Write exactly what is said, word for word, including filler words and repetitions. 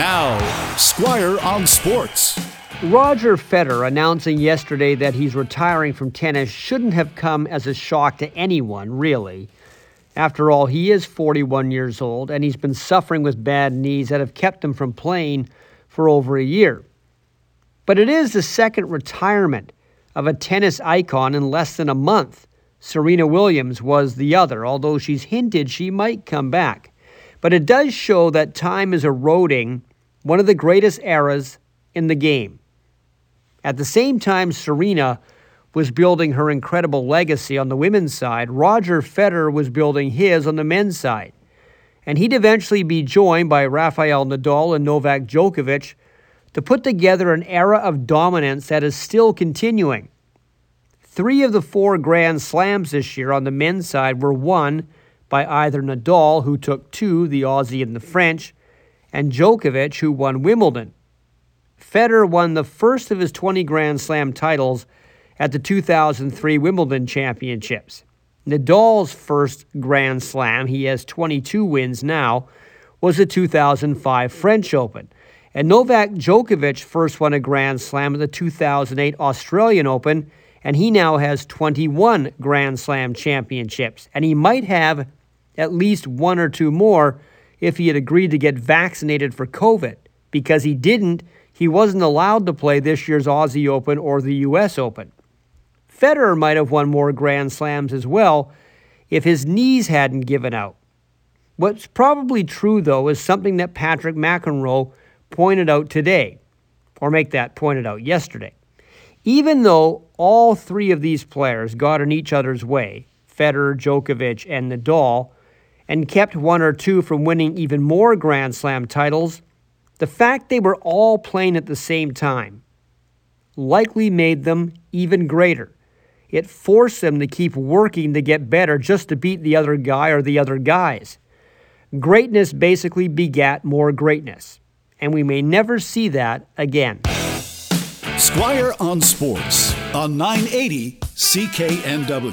Now, Squire on Sports. Roger Federer announcing yesterday that he's retiring from tennis shouldn't have come as a shock to anyone, really. After all, he is forty-one years old, and he's been suffering with bad knees that have kept him from playing for over a year. But it is the second retirement of a tennis icon in less than a month. Serena Williams was the other, although she's hinted she might come back. But it does show that time is eroding one of the greatest eras in the game. At the same time Serena was building her incredible legacy on the women's side, Roger Federer was building his on the men's side. And he'd eventually be joined by Rafael Nadal and Novak Djokovic to put together an era of dominance that is still continuing. Three of the four Grand Slams this year on the men's side were won by either Nadal, who took two, the Aussie and the French, and Djokovic, who won Wimbledon. Federer won the first of his twenty Grand Slam titles at the two thousand three Wimbledon Championships. Nadal's first Grand Slam, he has twenty-two wins now, was the two thousand five French Open. And Novak Djokovic first won a Grand Slam at the two thousand eight Australian Open, and he now has twenty-one Grand Slam championships. And he might have at least one or two more if he had agreed to get vaccinated for COVID. Because he didn't, he wasn't allowed to play this year's Aussie Open or the U S Open. Federer might have won more Grand Slams as well if his knees hadn't given out. What's probably true, though, is something that Patrick McEnroe pointed out today, or make that pointed out yesterday. Even though all three of these players got in each other's way, Federer, Djokovic, and Nadal, and kept one or two from winning even more Grand Slam titles, the fact they were all playing at the same time likely made them even greater. It forced them to keep working to get better just to beat the other guy or the other guys. Greatness basically begat more greatness, and we may never see that again. Squire on Sports on nine eighty C K N W.